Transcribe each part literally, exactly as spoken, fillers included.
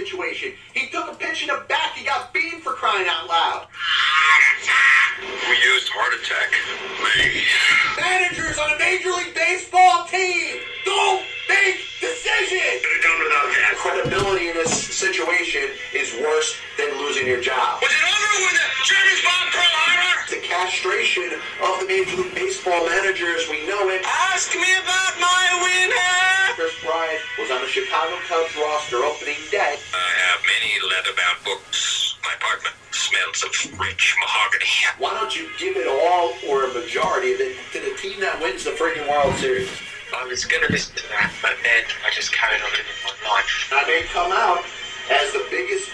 situation. He took a pitch in the back. He got beamed for crying out loud. We used heart attack. Maybe. Managers on a Major League Baseball team don't make decisions. Could have done without that. Credibility in this situation is worse than losing your job. Was it over when the Germans bombed Pearl Harbor? The castration of the Major League Baseball managers, we know it. Ask me about my winner. Chris Bryant was on the Chicago Cubs roster opening day. I have many leather-bound books. My apartment smells of rich mahogany. Why don't you give it all, or a majority of it, to the team that wins the freaking World Series? I was going to listen to that, but then I just carried on living my life. Now they come out as the biggest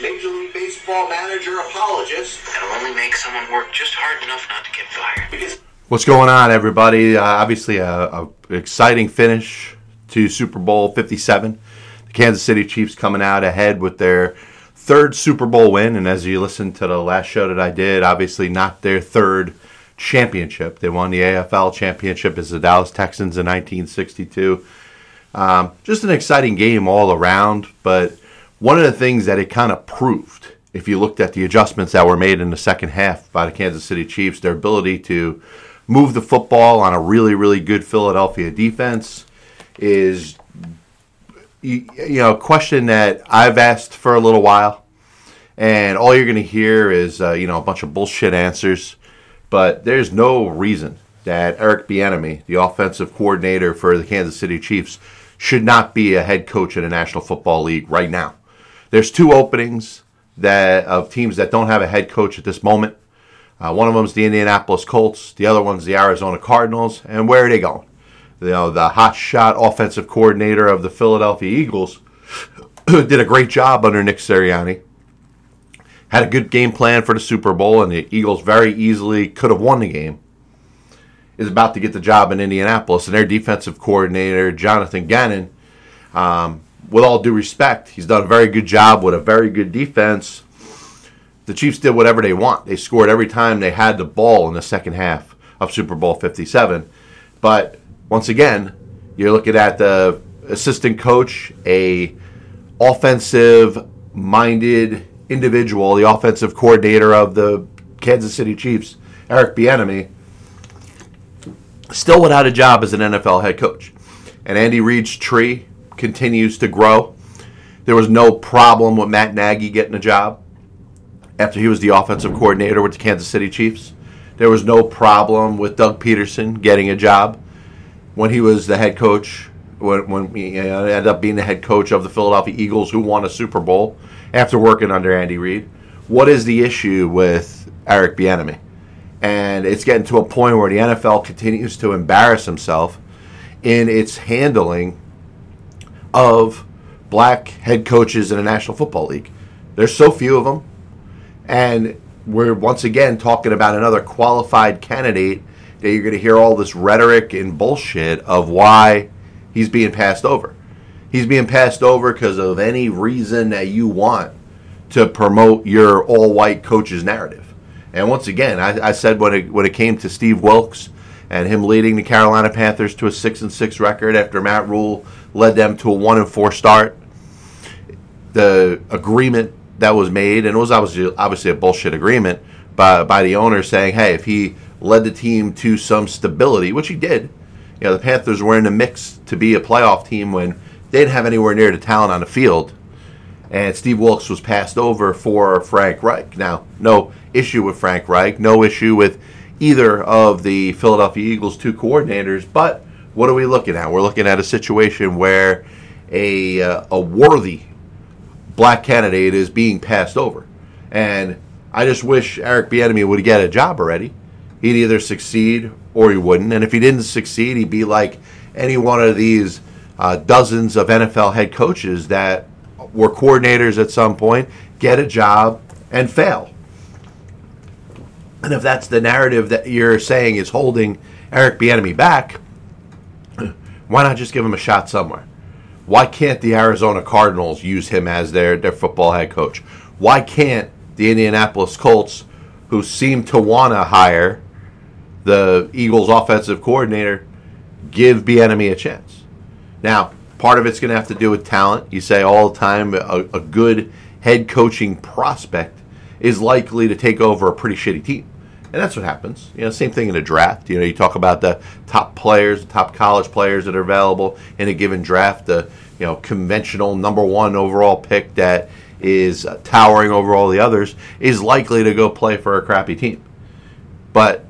Major League Baseball manager apologist. That'll only make someone work just hard enough not to get fired. Because- What's going on, everybody? Uh, obviously, a, a exciting finish to Super Bowl fifty-seven. The Kansas City Chiefs coming out ahead with their third Super Bowl win. And as you listen to the last show that I did, obviously not their third championship. They won the A F L championship as the Dallas Texans in nineteen sixty-two. Um, just an exciting game all around. But one of the things that it kind of proved, if you looked at the adjustments that were made in the second half by the Kansas City Chiefs, their ability to move the football on a really, really good Philadelphia defense is, you, you know, a question that I've asked for a little while. And all you're going to hear is, uh, you know, a bunch of bullshit answers. But there's no reason that Eric Bieniemy, the offensive coordinator for the Kansas City Chiefs, should not be a head coach in the National Football League right now. There's two openings that of teams that don't have a head coach at this moment. Uh, one of them is the Indianapolis Colts. The other one's the Arizona Cardinals. And where are they going? You know, the hotshot offensive coordinator of the Philadelphia Eagles did a great job under Nick Sirianni. Had a good game plan for the Super Bowl, and the Eagles very easily could have won the game. Is about to get the job in Indianapolis, and their defensive coordinator, Jonathan Gannon, um, with all due respect, he's done a very good job with a very good defense. The Chiefs did whatever they want. They scored every time they had the ball in the second half of Super Bowl fifty-seven. But once again, you're looking at the assistant coach, a offensive-minded individual, the offensive coordinator of the Kansas City Chiefs, Eric Bieniemy, still without a job as an N F L head coach. And Andy Reid's tree continues to grow. There was no problem with Matt Nagy getting a job after he was the offensive coordinator with the Kansas City Chiefs. There was no problem with Doug Peterson getting a job when he was the head coach, when, when he ended up being the head coach of the Philadelphia Eagles, who won a Super Bowl after working under Andy Reid. What is the issue with Eric Bieniemy? And it's getting to a point where the N F L continues to embarrass himself in its handling of black head coaches in the National Football League. There's so few of them. And we're once again talking about another qualified candidate that you're going to hear all this rhetoric and bullshit of why he's being passed over. He's being passed over because of any reason that you want to promote your all-white coaches narrative. And once again, I, I said when it when it came to Steve Wilks and him leading the Carolina Panthers to a six and six record after Matt Rule led them to a one and four start, the agreement that was made, and it was obviously obviously a bullshit agreement by by the owner saying, hey, if he led the team to some stability, which he did. You know, the Panthers were in the mix to be a playoff team when they didn't have anywhere near the talent on the field. And Steve Wilks was passed over for Frank Reich. Now, no issue with Frank Reich. No issue with either of the Philadelphia Eagles' two coordinators. But what are we looking at? We're looking at a situation where a, uh, a worthy black candidate is being passed over. And I just wish Eric Bieniemy would get a job already. He'd either succeed or he wouldn't. And if he didn't succeed, he'd be like any one of these uh, dozens of N F L head coaches that were coordinators at some point, get a job, and fail. And if that's the narrative that you're saying is holding Eric Bieniemy back, why not just give him a shot somewhere? Why can't the Arizona Cardinals use him as their, their football head coach? Why can't the Indianapolis Colts, who seem to want to hire the Eagles offensive coordinator, give Bieniemy a chance? Now, Part of it's going to have to do with talent. You say all the time a, a good head coaching prospect is likely to take over a pretty shitty team. And that's what happens. You know, same thing in a draft. You know, you talk about the top players, the top college players that are available in a given draft. The, you know, conventional number one overall pick that is towering over all the others is likely to go play for a crappy team. But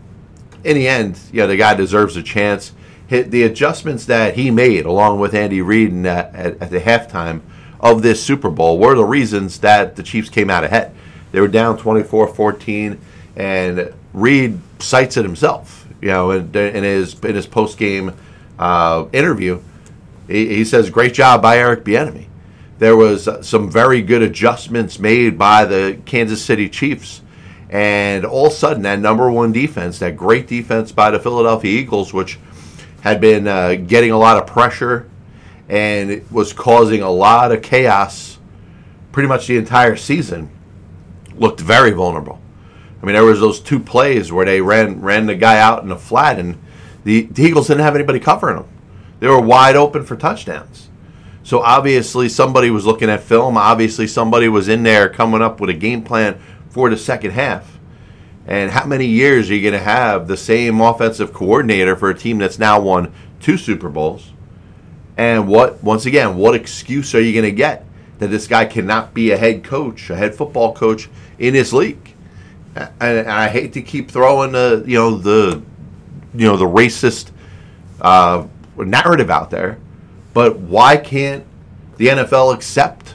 in the end, you know, the guy deserves a chance. The adjustments that he made, along with Andy Reid and at, at the halftime of this Super Bowl, were the reasons that the Chiefs came out ahead. They were down twenty-four fourteen, and Reid cites it himself. You know, in, in his in his post game uh, interview, he, he says, "Great job by Eric Bieniemy." There was some very good adjustments made by the Kansas City Chiefs. And all of a sudden, that number one defense, that great defense by the Philadelphia Eagles, which had been uh, getting a lot of pressure and it was causing a lot of chaos pretty much the entire season, looked very vulnerable. I mean, there was those two plays where they ran ran the guy out in the flat, and the, the Eagles didn't have anybody covering them. They were wide open for touchdowns. So obviously somebody was looking at film. Obviously somebody was in there coming up with a game plan for the second half. And how many years are you going to have the same offensive coordinator for a team that's now won two Super Bowls? And what, once again, what excuse are you going to get that this guy cannot be a head coach, a head football coach in this league? And, and I hate to keep throwing the, you know, the, you know, the racist uh, narrative out there, but why can't the N F L accept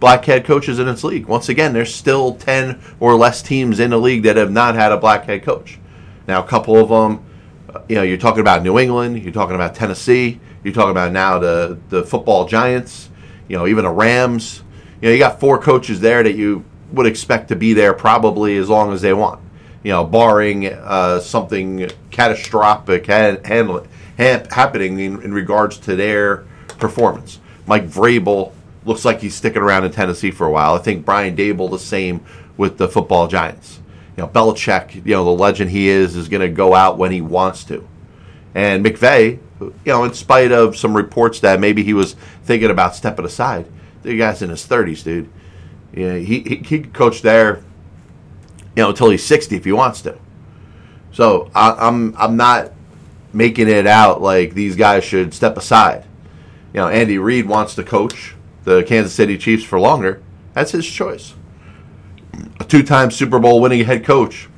black head coaches in its league? Once again, there's still ten or less teams in the league that have not had a black head coach. Now, a couple of them, you know, you're talking about New England, you're talking about Tennessee, you're talking about now the the football Giants, you know, even the Rams. You know, you got four coaches there that you would expect to be there probably as long as they want. You know, barring uh, something catastrophic ha- handling, ha- happening in, in regards to their performance. Mike Vrabel looks like he's sticking around in Tennessee for a while. I think Brian Dable the same with the football Giants. You know, Belichick, you know, the legend he is, is going to go out when he wants to. And McVay, you know, in spite of some reports that maybe he was thinking about stepping aside, the guy's in his thirties, dude. You know, he, he he could coach there, you know, until he's sixty if he wants to. So I, I'm I'm not making it out like these guys should step aside. You know, Andy Reid wants to coach the Kansas City Chiefs for longer. That's his choice. A two-time Super Bowl winning head coach,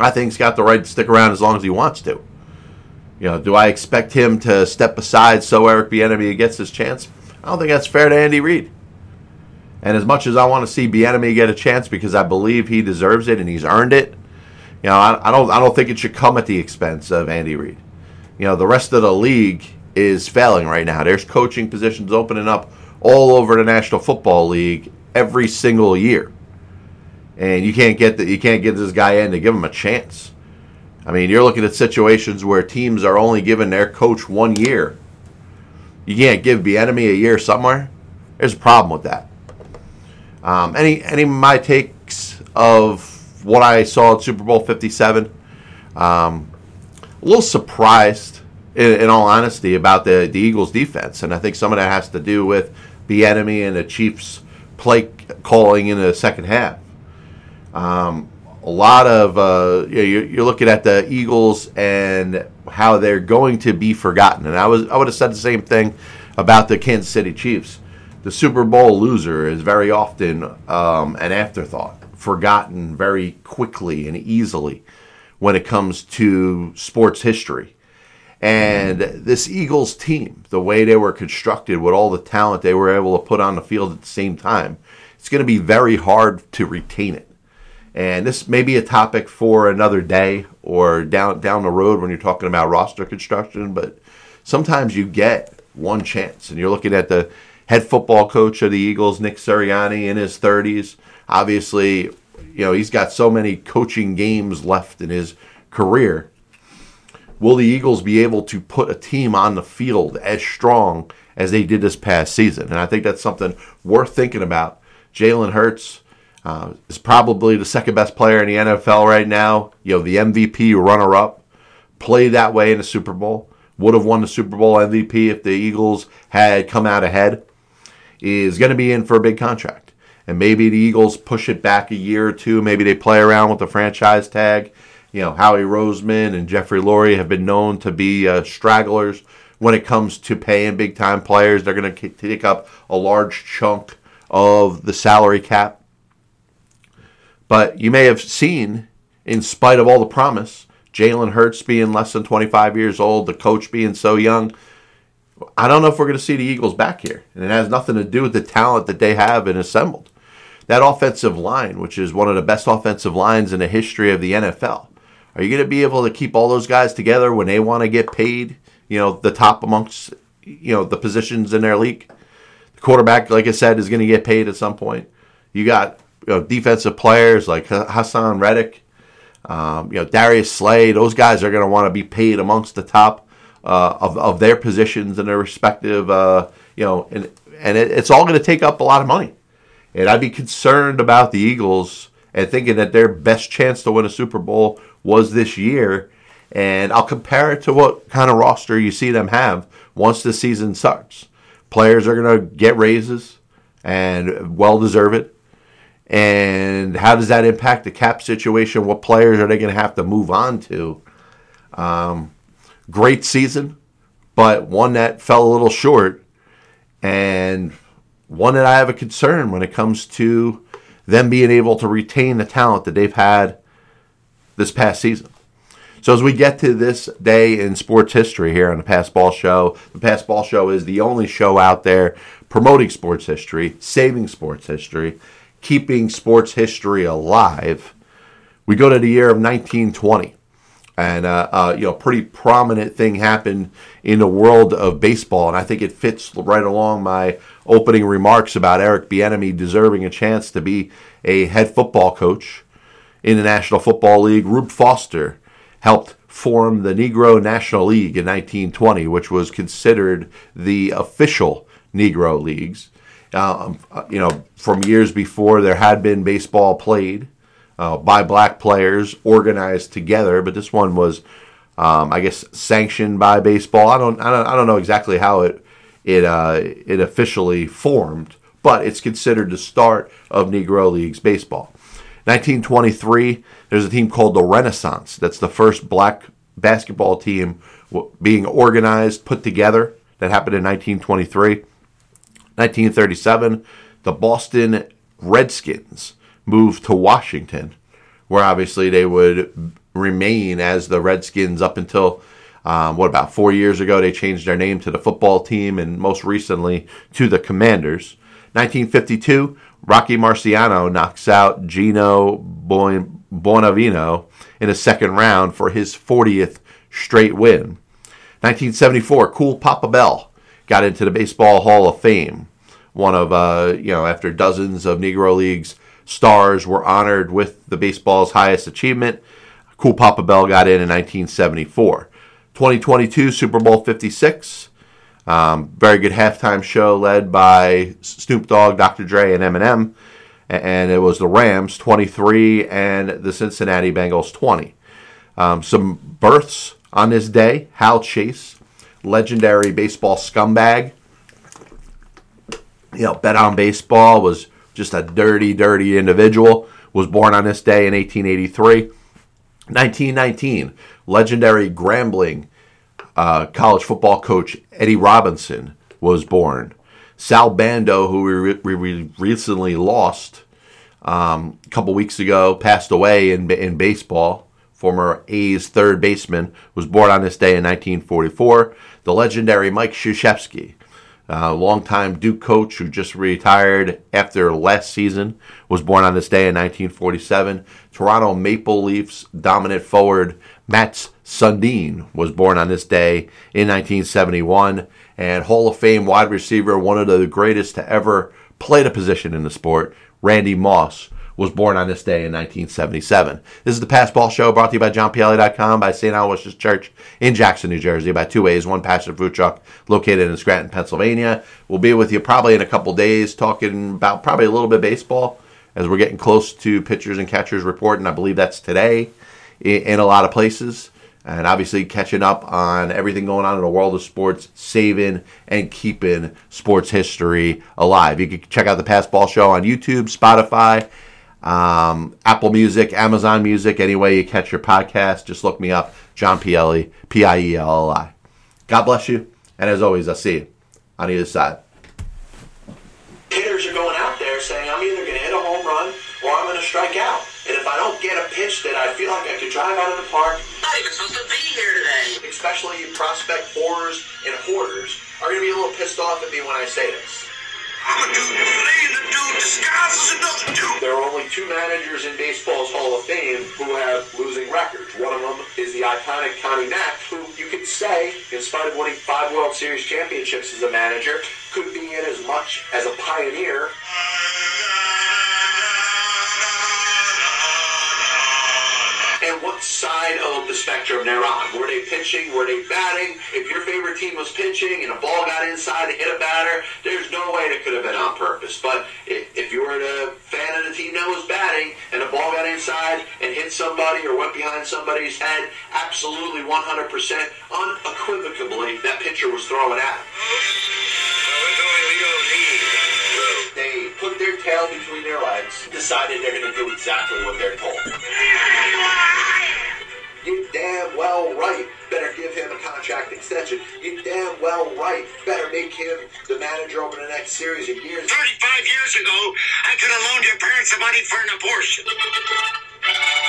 I think, has got the right to stick around as long as he wants to. You know, do I expect him to step aside so Eric Bieniemy gets his chance? I don't think that's fair to Andy Reid. And as much as I want to see Bieniemy get a chance because I believe he deserves it and he's earned it, you know, I, I don't I don't think it should come at the expense of Andy Reid. You know, the rest of the league is failing right now. There's coaching positions opening up all over the National Football League every single year, and you can't get the, you can't get this guy in to give him a chance. I mean, you're looking at situations where teams are only giving their coach one year. You can't give Bieniemy a year somewhere. There's a problem with that. Um, any any of my takes of what I saw at Super Bowl fifty-seven? Um, a little surprised, in, in all honesty, about the, the Eagles' defense, and I think some of that has to do with Bieniemy and the Chiefs' play calling in the second half. Um, a lot of uh, you know, you're, you're looking at the Eagles and how they're going to be forgotten. And I was I would have said the same thing about the Kansas City Chiefs. The Super Bowl loser is very often um, an afterthought, forgotten very quickly and easily when it comes to sports history. And this Eagles team, the way they were constructed with all the talent they were able to put on the field at the same time, it's going to be very hard to retain it. And this may be a topic for another day or down down the road when you're talking about roster construction, but sometimes you get one chance. And you're looking at the head football coach of the Eagles, Nick Sirianni, in his thirties. Obviously, you know, he's got so many coaching games left in his career. Will the Eagles be able to put a team on the field as strong as they did this past season? And I think that's something worth thinking about. Jalen Hurts uh, is probably the second best player in the N F L right now. You know, the M V P runner-up, played that way in the Super Bowl. would have won the Super Bowl M V P if the Eagles had come out ahead, is going to be in for a big contract. And maybe the Eagles push it back a year or two. Maybe they play around with the franchise tag. You know, Howie Roseman and Jeffrey Lurie have been known to be uh, stragglers when it comes to paying big-time players. They're going to take up a large chunk of the salary cap. But you may have seen, in spite of all the promise, Jalen Hurts being less than twenty-five years old, the coach being so young, I don't know if we're going to see the Eagles back here. And it has nothing to do with the talent that they have and assembled. That offensive line, which is one of the best offensive lines in the history of the N F L, are you going to be able to keep all those guys together when they want to get paid, you know, the top amongst, you know, the positions in their league? The quarterback, like I said, is going to get paid at some point. You got, you know, defensive players like Hassan Redick, Um, you know, Darius Slay. Those guys are going to want to be paid amongst the top uh, of of their positions and their respective, uh, you know, and and it, it's all going to take up a lot of money. And I'd be concerned about the Eagles and thinking that their best chance to win a Super Bowl was this year. And I'll compare it to what kind of roster you see them have once the season starts. Players are going to get raises and well deserve it. And how does that impact the cap situation? What players are they going to have to move on to? Um, great season, but one that fell a little short, and one that I have a concern when it comes to them being able to retain the talent that they've had this past season. So as we get to this day in sports history here on the Passball Show, the Passball Show is the only show out there promoting sports history, saving sports history, keeping sports history alive. We go to the year of nineteen twenty, and uh, uh, you know, pretty prominent thing happened in the world of baseball, and I think it fits right along my opening remarks about Eric Bieniemy deserving a chance to be a head football coach in the National Football League. Rube Foster helped form the Negro National League in nineteen twenty, which was considered the official Negro Leagues. Um, you know, from years before, there had been baseball played uh, by black players organized together, but this one was, um, I guess, sanctioned by baseball. I don't, I don't, I don't know exactly how it it uh, it officially formed, but it's considered the start of Negro Leagues baseball. nineteen twenty-three, there's a team called the Renaissance. That's the first black basketball team w- being organized, put together. That happened in nineteen twenty-three. nineteen thirty-seven, the Boston Redskins moved to Washington, where obviously they would remain as the Redskins up until, um, what, about four years ago, they changed their name to the football team, and most recently to the Commanders. nineteen fifty-two, Rocky Marciano knocks out Gino Bonavino in the second round for his fortieth straight win. nineteen seventy-four, Cool Papa Bell got into the Baseball Hall of Fame. One of, uh, you know, after dozens of Negro Leagues stars were honored with the baseball's highest achievement, Cool Papa Bell got in in nineteen seventy-four. twenty twenty-two, Super Bowl fifty-six. Um, very good halftime show led by Snoop Dogg, Doctor Dre, and Eminem. And it was the Rams, twenty-three, and the Cincinnati Bengals, twenty. Um, some births on this day. Hal Chase, legendary baseball scumbag. You know, bet on baseball, was just a dirty, dirty individual. Was born on this day in eighteen eighty-three. nineteen nineteen, legendary Grambling uh, college football coach Eddie Robinson was born. Sal Bando, who we, re- we recently lost um, a couple weeks ago, passed away in in baseball. Former A's third baseman, was born on this day in nineteen forty-four. The legendary Mike Krzyzewski, a longtime Duke coach who just retired after last season, was born on this day in nineteen forty-seven. Toronto Maple Leafs dominant forward Mats Sundin was born on this day in nineteen seventy-one. And Hall of Fame wide receiver, one of the greatest to ever play the position in the sport, Randy Moss, was born on this day in nineteen seventy-seven. This is the Passball Show, brought to you by John Pielli dot com, by Saint Aloysius Church in Jackson, New Jersey, by Two Ways, One Passion Food Truck, located in Scranton, Pennsylvania. We'll be with you probably in a couple days, talking about probably a little bit of baseball, as we're getting close to pitchers and catchers report, and I believe that's today in a lot of places. and obviously catching up on everything going on in the world of sports, saving and keeping sports history alive. You can check out the Passball Show on YouTube, Spotify, um, Apple Music, Amazon Music, any way you catch your podcast. Just look me up, John Pielli, P I E L L I. God bless you, and as always, I'll see you on either side. Hitters are going out there saying, I'm either going to hit a home run or I'm going to strike out. And if I don't get a pitch that I feel like I could drive out of the park, I'm not even supposed to be here today. Especially prospect whores and hoarders are going to be a little pissed off at me when I say this. I'm a dude to play the dude disguised as another dude. There are only two managers in baseball's Hall of Fame who have losing records. One of them is the iconic Connie Mack, who you could say, in spite of winning five World Series championships as a manager, could be in as much as a pioneer. And what side of the spectrum they're on. Were they pitching? Were they batting? If your favorite team was pitching and a ball got inside and hit a batter, there's no way that could have been on purpose. But if, if you were a fan of the team that was batting and the ball got inside and hit somebody or went behind somebody's head, absolutely one hundred percent, unequivocally, that pitcher was throwing at him. They put their tail between their legs, decided they're going to do exactly what they're told. You damn well right better give him a contract extension. You damn well right better make him the manager over the next series of years. thirty-five years ago, I could have loaned your parents the money for an abortion.